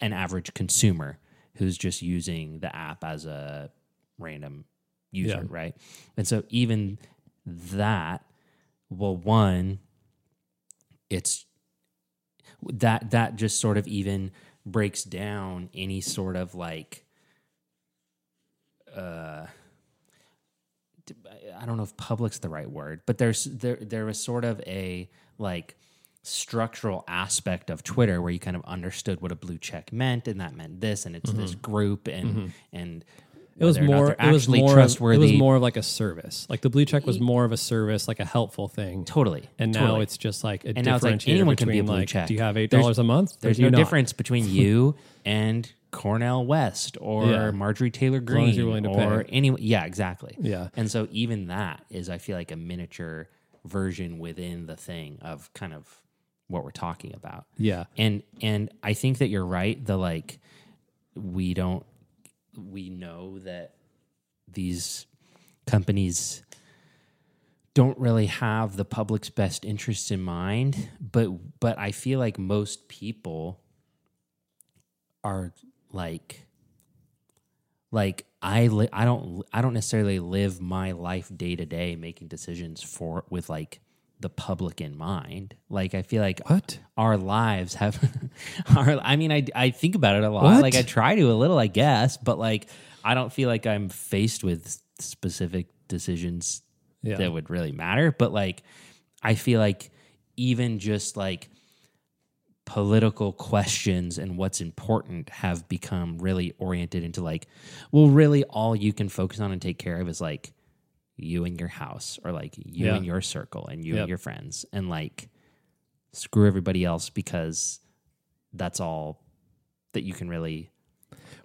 an average consumer who's just using the app as a random user, right? And so even that, well, one, it's that just sort of even breaks down any sort of like, I don't know if public's the right word, but there was sort of a like structural aspect of Twitter where you kind of understood what a blue check meant, and that meant this, and it's this group, and and it was more trustworthy. It was more of like a service. Like the blue check was more of a service, like a helpful thing. Totally. And now it's just like a differentiator, like anyone between can be a blue like, check. Do you have $8 a month? There's no difference between you and Cornel West or Marjorie Taylor Greene, as long as you're willing to or pay. Anyone. Yeah, exactly. Yeah. And so even that is, I feel like, a miniature version within the thing of kind of what we're talking about. Yeah. And I think that you're right. The like, we know that these companies don't really have the public's best interests in mind, but I feel like most people are like I don't necessarily live my life day to day making decisions with like the public in mind. Like I feel like what our lives have I mean, I think about it a lot. What? Like I try to a little, I guess, but like I don't feel like I'm faced with specific decisions that would really matter. But like I feel like even just like political questions and what's important have become really oriented into like, well, really all you can focus on and take care of is like you and your house, or like you and your circle, and you and your friends, and like screw everybody else, because that's all that you can really,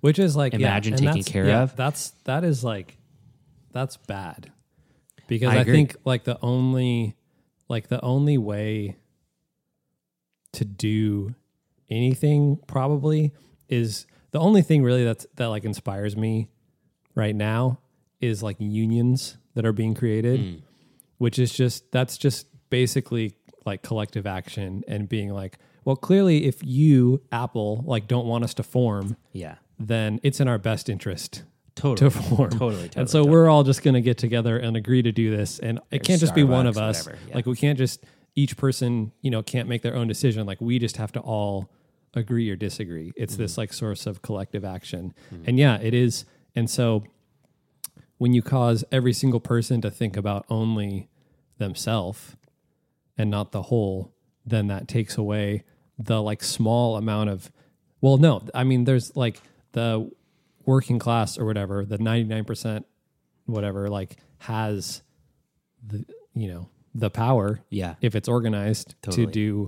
which is like imagine taking care of. That's bad, because I think like the only way to do anything probably is the only thing really that like inspires me right now is like unions that are being created, which is just basically like collective action and being like, well, clearly if you, Apple, like don't want us to form, then it's in our best interest to form. And so we're all just going to get together and agree to do this. And it can't just be one of us. Like we can't just, each person, can't make their own decision. Like we just have to all agree or disagree. It's this like source of collective action. And it is. And so when you cause every single person to think about only themselves and not the whole, then that takes away the like small amount of, well, no, I mean, there's like the working class or whatever, the 99% whatever, like has the, the power. Yeah. If it's organized to do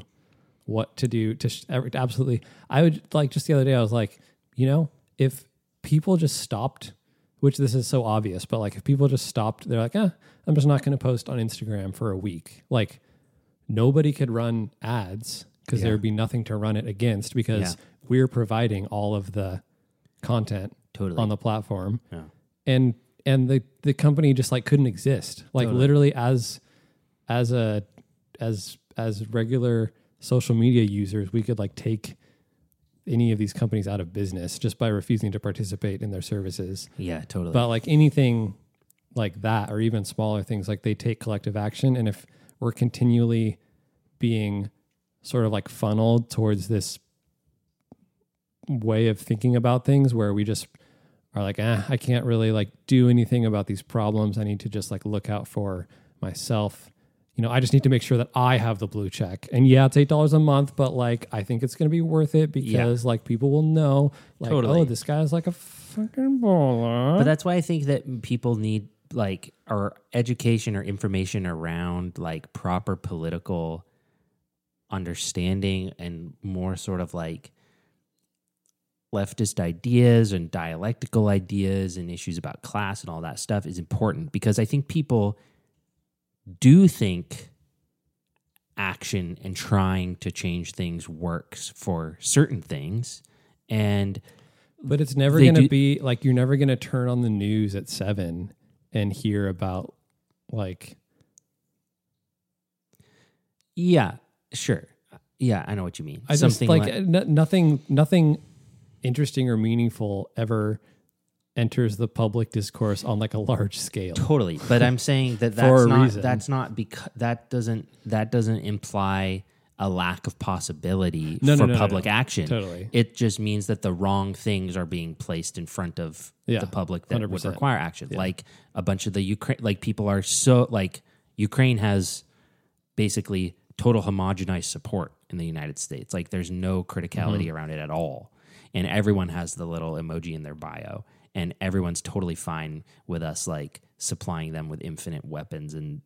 what to do to absolutely. I would like, just the other day, I was like, if people just stopped, which this is so obvious, but like if people just stopped, they're like, I'm just not going to post on Instagram for a week. Like nobody could run ads because there'd be nothing to run it against, because we're providing all of the content on the platform. Yeah. And the company just like couldn't exist. Like literally as regular social media users, we could like take any of these companies out of business just by refusing to participate in their services. Yeah, totally. But like anything like that, or even smaller things, like they take collective action. And if we're continually being sort of like funneled towards this way of thinking about things where we just are like, I can't really like do anything about these problems. I need to just like look out for myself. I just need to make sure that I have the blue check. And it's $8 a month, but like, I think it's going to be worth it because like people will know, like, oh, this guy's like a fucking baller. But that's why I think that people need like our education or information around like proper political understanding and more sort of like leftist ideas and dialectical ideas and issues about class and all that stuff is important, because I think people do think action and trying to change things works for certain things, but it's never going to be like, you're never going to turn on the news at 7 and hear about like, I know what you mean. Nothing interesting or meaningful ever enters the public discourse on like a large scale. Totally. But I'm saying that doesn't imply a lack of possibility for public action. Totally. It just means that the wrong things are being placed in front of the public that 100%. Would require action. Yeah. Like a bunch of the Ukraine, like people are so like Ukraine has basically total homogenized support in the United States. Like there's no criticality around it at all. And everyone has the little emoji in their bio. And everyone's totally fine with us, like, supplying them with infinite weapons and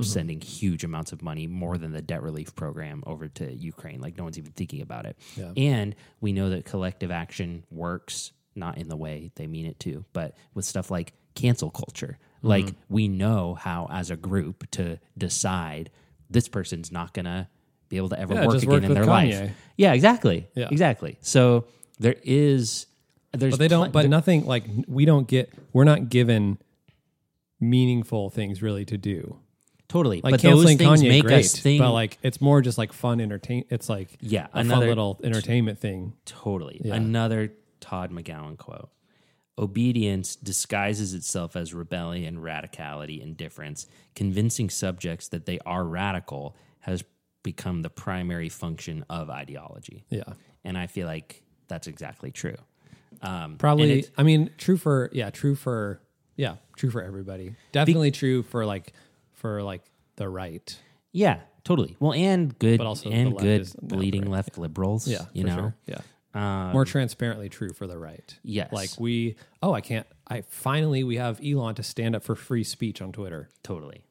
sending huge amounts of money, more than the debt relief program, over to Ukraine. Like, no one's even thinking about it. Yeah. And we know that collective action works, not in the way they mean it to, but with stuff like cancel culture. Like, we know how, as a group, to decide this person's not going to be able to ever work again in their life. Yeah, exactly. Yeah. Exactly. So there is... nothing like we're not given meaningful things really to do. Totally. Like, but canceling those things Kanye make us think, but like it's more just like fun entertain. It's like another fun little entertainment thing. Totally. Yeah. Another Todd McGowan quote. Obedience disguises itself as rebellion, radicality, indifference. Convincing subjects that they are radical has become the primary function of ideology. Yeah. And I feel like that's exactly true. Probably, I mean, true for everybody. Definitely true for the right. Yeah, totally. Well, and good, but also and good bleeding left liberals. Yeah, you know. Sure. Yeah. More transparently true for the right. Yes. Like we have Elon to stand up for free speech on Twitter. Totally.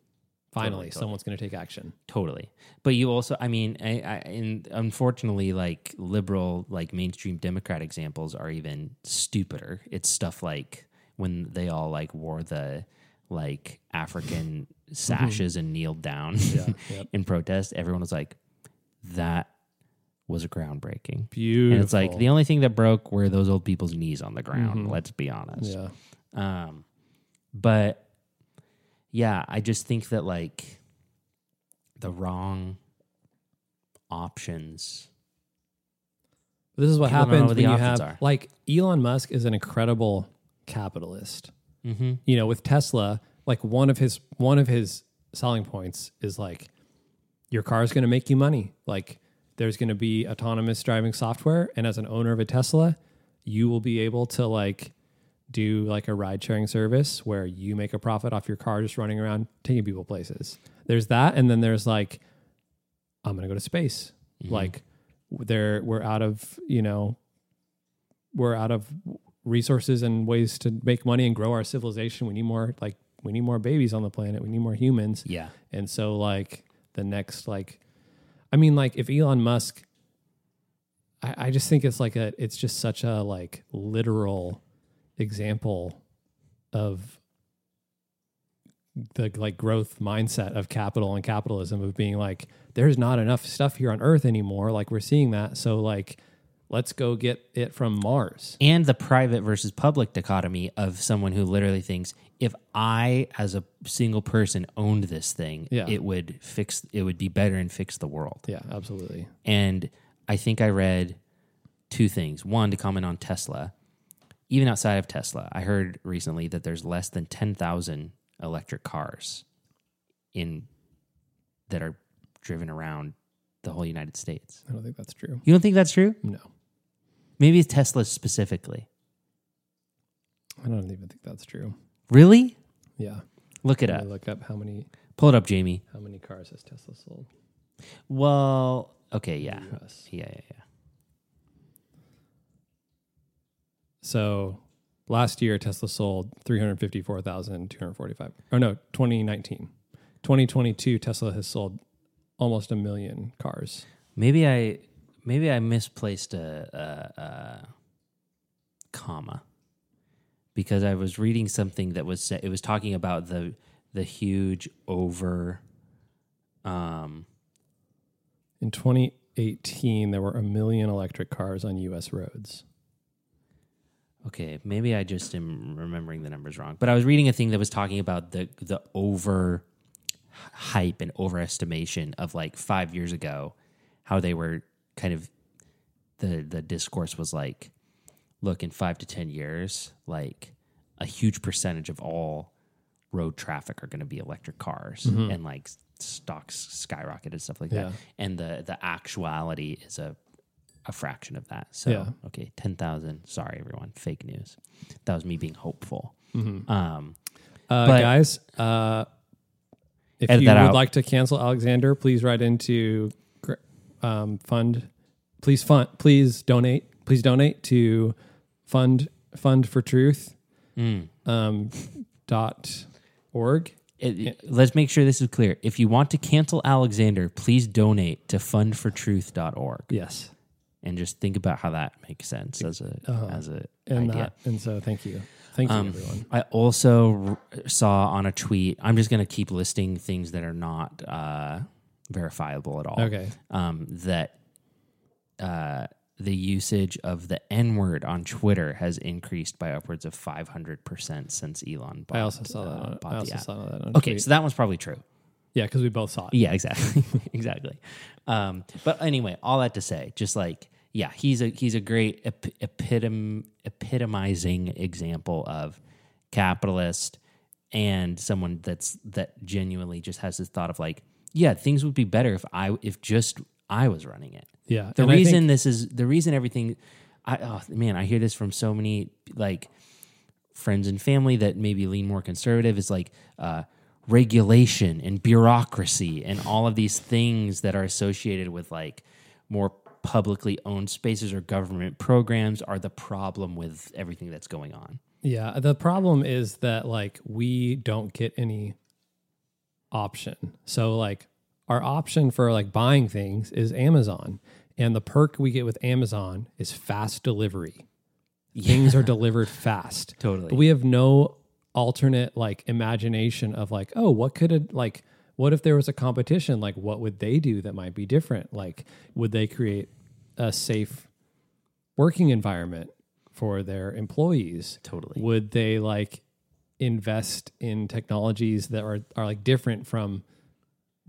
Finally, totally. Someone's going to take action. Totally. But you also, and unfortunately, like liberal, like mainstream Democrat examples are even stupider. It's stuff like when they all like wore the like African sashes and kneeled down in protest. Everyone was like, that was groundbreaking. Beautiful. And it's like the only thing that broke were those old people's knees on the ground. Mm-hmm. Let's be honest. Yeah. But yeah, I just think that like the wrong options. This is what happens when you have like Elon Musk is an incredible capitalist. Mm-hmm. You know, with Tesla, like one of his selling points is like your car is going to make you money. Like there's going to be autonomous driving software, and as an owner of a Tesla, you will be able to like do like a ride sharing service where you make a profit off your car just running around taking people places. There's that, and then there's like, I'm going to go to space. Mm-hmm. Like we're out of resources and ways to make money and grow our civilization. We need more babies on the planet. We need more humans. Yeah. And so like the next, like, I mean, like if Elon Musk, I just think it's like it's just such a like literal example of the like growth mindset of capital and capitalism, of being like, there's not enough stuff here on Earth anymore. Like we're seeing that. So like, let's go get it from Mars. And the private versus public dichotomy of someone who literally thinks, if I, as a single person, owned this thing, it would be better and fix the world. Yeah, absolutely. And I think I read two things. One, to comment on Tesla. Even outside of Tesla, I heard recently that there's less than 10,000 electric cars that are driven around the whole United States. I don't think that's true. You don't think that's true? No. Maybe it's Tesla specifically. I don't even think that's true. Really? Yeah. Look it up. Look up how many. Pull it up, Jamie. How many cars has Tesla sold? Well, okay, yeah. US. Yeah. So last year, Tesla sold 354,245. Oh, no, 2019. 2022, Tesla has sold almost 1 million cars. Maybe I misplaced a comma, because I was reading something that was it was talking about the huge over. In 2018, there were 1 million electric cars on U.S. roads. Okay, maybe I just am remembering the numbers wrong. But I was reading a thing that was talking about the over hype and overestimation of like 5 years ago, how they were kind of the discourse was like, look, in 5 to 10 years, like a huge percentage of all road traffic are going to be electric cars, and like stocks skyrocket and stuff like that. And the actuality is a fraction of that. So, okay, 10,000. Sorry, everyone. Fake news. That was me being hopeful. Mm-hmm. Guys, if you would like to cancel Alexander, please write into fund. Please donate. Please donate to fund for truth .org. Let's make sure this is clear. If you want to cancel Alexander, please donate to fundfortruth.org. Yes. And just think about how that makes sense as an idea. And so thank you everyone. I also saw on a tweet, I'm just going to keep listing things that are not verifiable at all. Okay. That the usage of the N-word on Twitter has increased by upwards of 500% since Elon bought. I also saw that. Okay, so that one's probably true. Yeah, because we both saw it. Yeah, exactly. But anyway, all that to say, just like, yeah, he's a great epitomizing example of capitalist, and someone that genuinely just has this thought of like, yeah, things would be better if just I was running it. Yeah. I hear this from so many like friends and family that maybe lean more conservative, is like regulation and bureaucracy and all of these things that are associated with like more publicly owned spaces or government programs are the problem with everything that's going on. Yeah, the problem is that, like, we don't get any option. So, like, our option for, like, buying things is Amazon. And the perk we get with Amazon is fast delivery. Yeah. Things are delivered fast. Totally. But we have no alternate, like, imagination of, like, oh, what could it, like, what if there was a competition? Like, what would they do that might be different? Like, would they create a safe working environment for their employees? Totally. Would they, like, invest in technologies that are like different from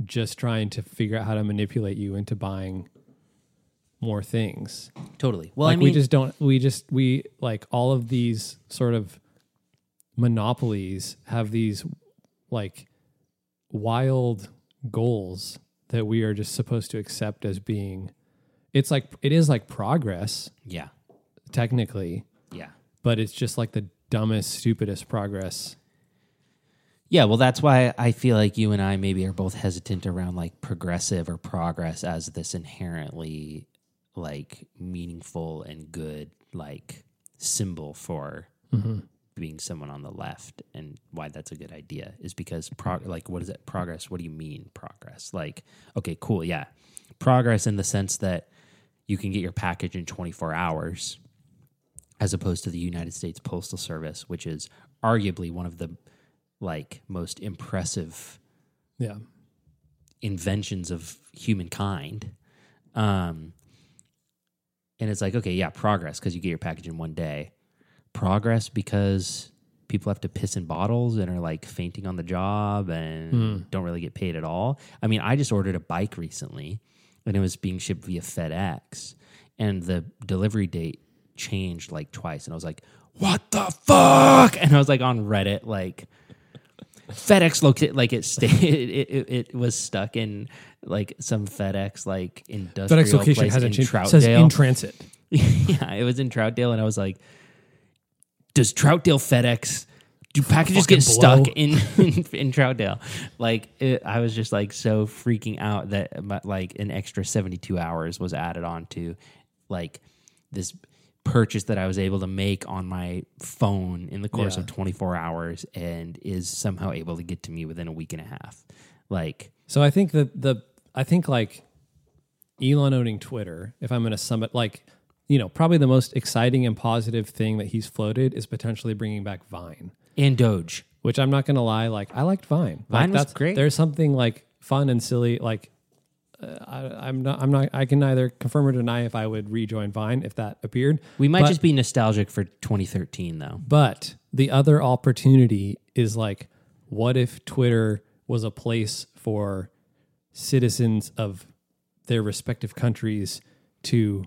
just trying to figure out how to manipulate you into buying more things? Totally. Well, like, I mean, we like, all of these sort of monopolies have these, like, wild goals that we are just supposed to accept as being, it's like, it is like progress. Yeah. Technically, yeah, but it's just like the dumbest, stupidest progress. Yeah, well, that's why I feel like you and I maybe are both hesitant around, like, progressive or progress as this inherently, like, meaningful and good, like, symbol for being someone on the left, and why that's a good idea is because like, what is it? Progress? What do you mean progress? Like, okay, cool, yeah, progress in the sense that you can get your package in 24 hours. As opposed to the United States Postal Service, which is arguably one of the, like, most impressive inventions of humankind. And it's like, okay, yeah, progress because you get your package in one day. Progress because people have to piss in bottles and are, like, fainting on the job and don't really get paid at all. I mean, I just ordered a bike recently and it was being shipped via FedEx, and the delivery date changed like twice, and I was like, what the fuck? And I was like on Reddit, like, FedEx located, like, it was stuck in, like, some FedEx, like, industrial FedEx location place in Troutdale. It says in transit. Yeah, it was in Troutdale, and I was like, does Troutdale FedEx, do packages get stuck in Troutdale? Like, I was just, like, so freaking out that, like, an extra 72 hours was added on to, like, this purchase that I was able to make on my phone in the course of 24 hours and is somehow able to get to me within a week and a half. Like, so I think that I think Elon owning Twitter, if I'm going to sum it, like, you know, probably the most exciting and positive thing that he's floated is potentially bringing back Vine and Doge, which I'm not going to lie. Like, I liked Vine. Vine, like, was great. There's something, like, fun and silly, like, I'm not. I can neither confirm or deny if I would rejoin Vine if that appeared. We might just be nostalgic for 2013, though. But the other opportunity is, like, what if Twitter was a place for citizens of their respective countries to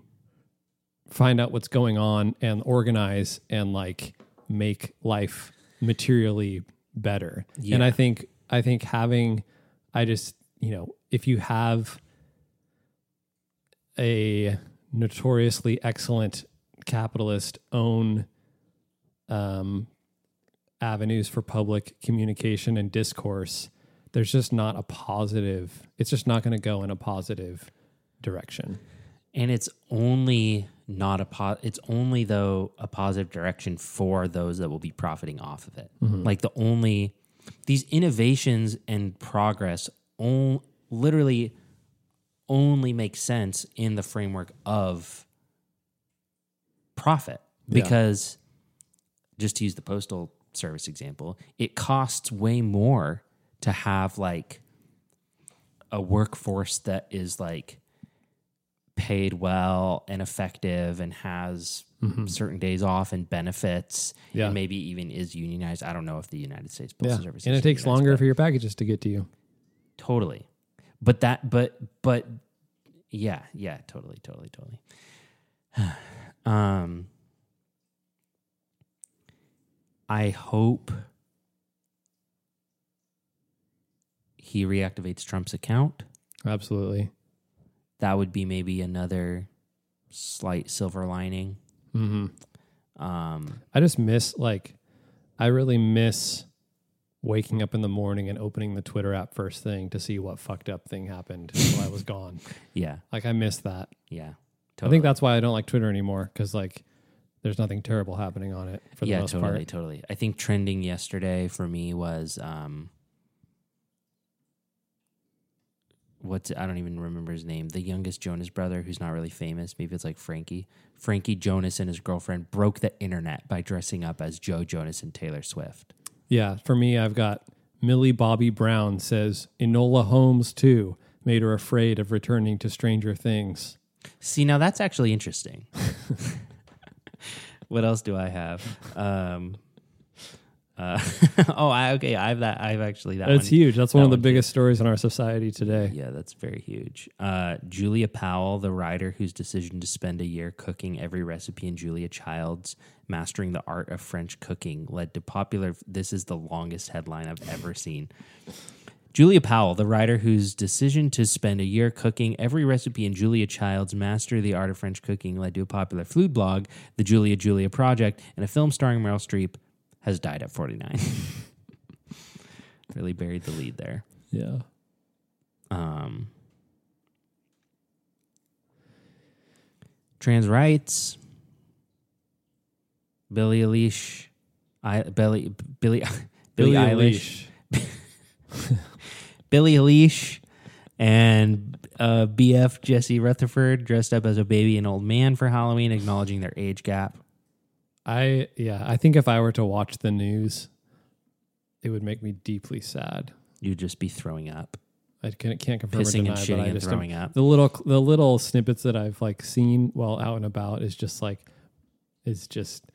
find out what's going on and organize and, like, make life materially better? Yeah. And I think having, I just, you know, if you have a notoriously excellent capitalist own avenues for public communication and discourse, there's just not a positive, it's just not going to go in a positive direction. And it's only though a positive direction for those that will be profiting off of it. Mm-hmm. Like, these innovations and progress literally only makes sense in the framework of profit, because just to use the postal service example, it costs way more to have, like, a workforce that is, like, paid well and effective and has certain days off and benefits and maybe even is unionized. I don't know if the United States Postal Service is, and it takes longer for your packages to get to you. Totally. But yeah, totally. I hope he reactivates Trump's account. Absolutely. That would be maybe another slight silver lining. Mm-hmm. I just miss, like, I really miss waking up in the morning and opening the Twitter app first thing to see what fucked up thing happened while I was gone. Yeah. Like, I miss that. Yeah. Totally. I think that's why I don't like Twitter anymore, because like there's nothing terrible happening on it for the most part. Yeah, totally. I think trending yesterday for me was I don't even remember his name. The youngest Jonas brother who's not really famous. Maybe it's like Frankie. Frankie Jonas and his girlfriend broke the internet by dressing up as Joe Jonas and Taylor Swift. Yeah, for me, I've got Millie Bobby Brown says Enola Holmes too made her afraid of returning to Stranger Things. See, now that's actually interesting. What else do I have? I have that. It's huge. That's one of the biggest stories in our society today. Yeah, that's very huge. Julia Powell, the writer whose decision to spend a year cooking every recipe in Julia Child's Mastering the Art of French Cooking led to popular... This is the longest headline I've ever seen. Julia Powell, the writer whose decision to spend a year cooking every recipe in Julia Child's Master the Art of French Cooking led to a popular food blog, The Julia Julia Project, and a film starring Meryl Streep, has died at 49. Really buried the lead there. Yeah. Trans rights. Billie Eilish. Billie Eilish and BF Jesse Rutherford dressed up as a baby and old man for Halloween, acknowledging their age gap. I think if I were to watch the news, it would make me deeply sad. You'd just be throwing up. I can't confirm or deny, but I just throwing up. The little snippets that I've like seen while out and about is just like, it's just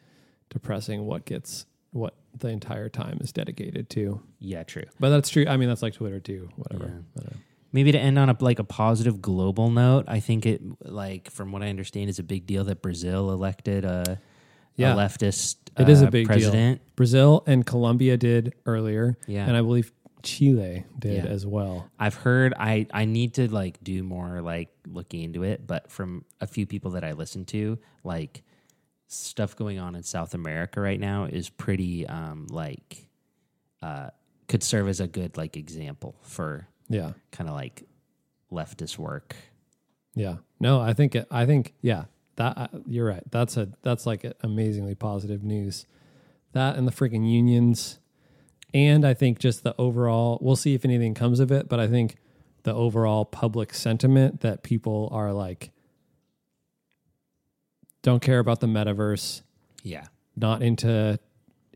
depressing what the entire time is dedicated to. Yeah, true. But that's true. I mean, that's like Twitter too, whatever. Yeah. Maybe to end on a positive global note, I think it, like, from what I understand, is a big deal that Brazil elected a leftist president. It is a big deal. Brazil and Colombia did earlier, and I believe Chile did as well. I've heard, I need to like do more like looking into it, but from a few people that I listen to, like, stuff going on in South America right now is pretty could serve as a good like example for kind of like leftist work. Yeah. No, I think you're right. That's amazingly positive news. That and the freaking unions, and I think just the overall. We'll see if anything comes of it, but I think the overall public sentiment that people are like, don't care about the metaverse. Yeah. Not into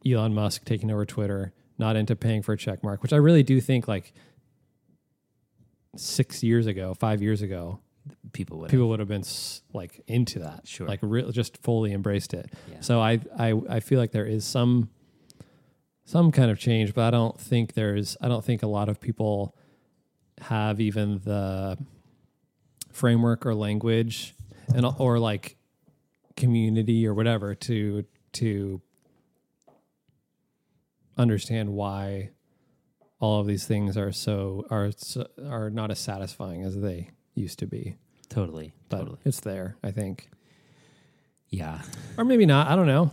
Elon Musk taking over Twitter. Not into paying for a check mark, which I really do think like 5 years ago, people would have been like into that. Sure. Like just fully embraced it. Yeah. So I feel like there is some kind of change, but I don't think a lot of people have even the framework or language and or like community or whatever to understand why all of these things are not as satisfying as they used to be. Totally. But it's there, I think. Yeah. Or maybe not. I don't know.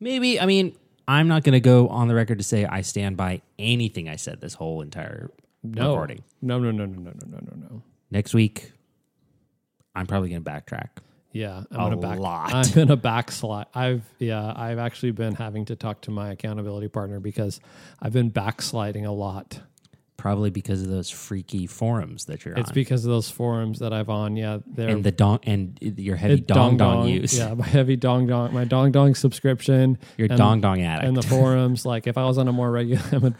Maybe. I mean, I'm not going to go on the record to say I stand by anything I said this whole entire recording. No. Next week, I'm probably going to backtrack. Yeah, I'm going to backslide. I've actually been having to talk to my accountability partner because I've been backsliding a lot. Probably because of those freaky forums that you're on. It's because of those forums that I'm on. Yeah, and the dong and your heavy dong use. Yeah, my heavy dong, my dong subscription. Your dong addict. And the forums. Like if I was on a more regulated,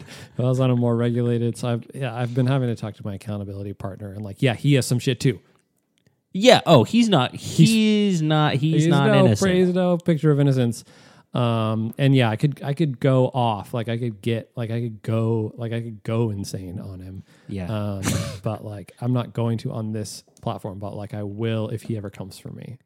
so I've been having to talk to my accountability partner and like, yeah, he has some shit too. Yeah. Oh, he's not innocent. He's no picture of innocence. And yeah, I could go off. Like I could go insane on him. Yeah. But like, I'm not going to on this platform, but like I will if he ever comes for me.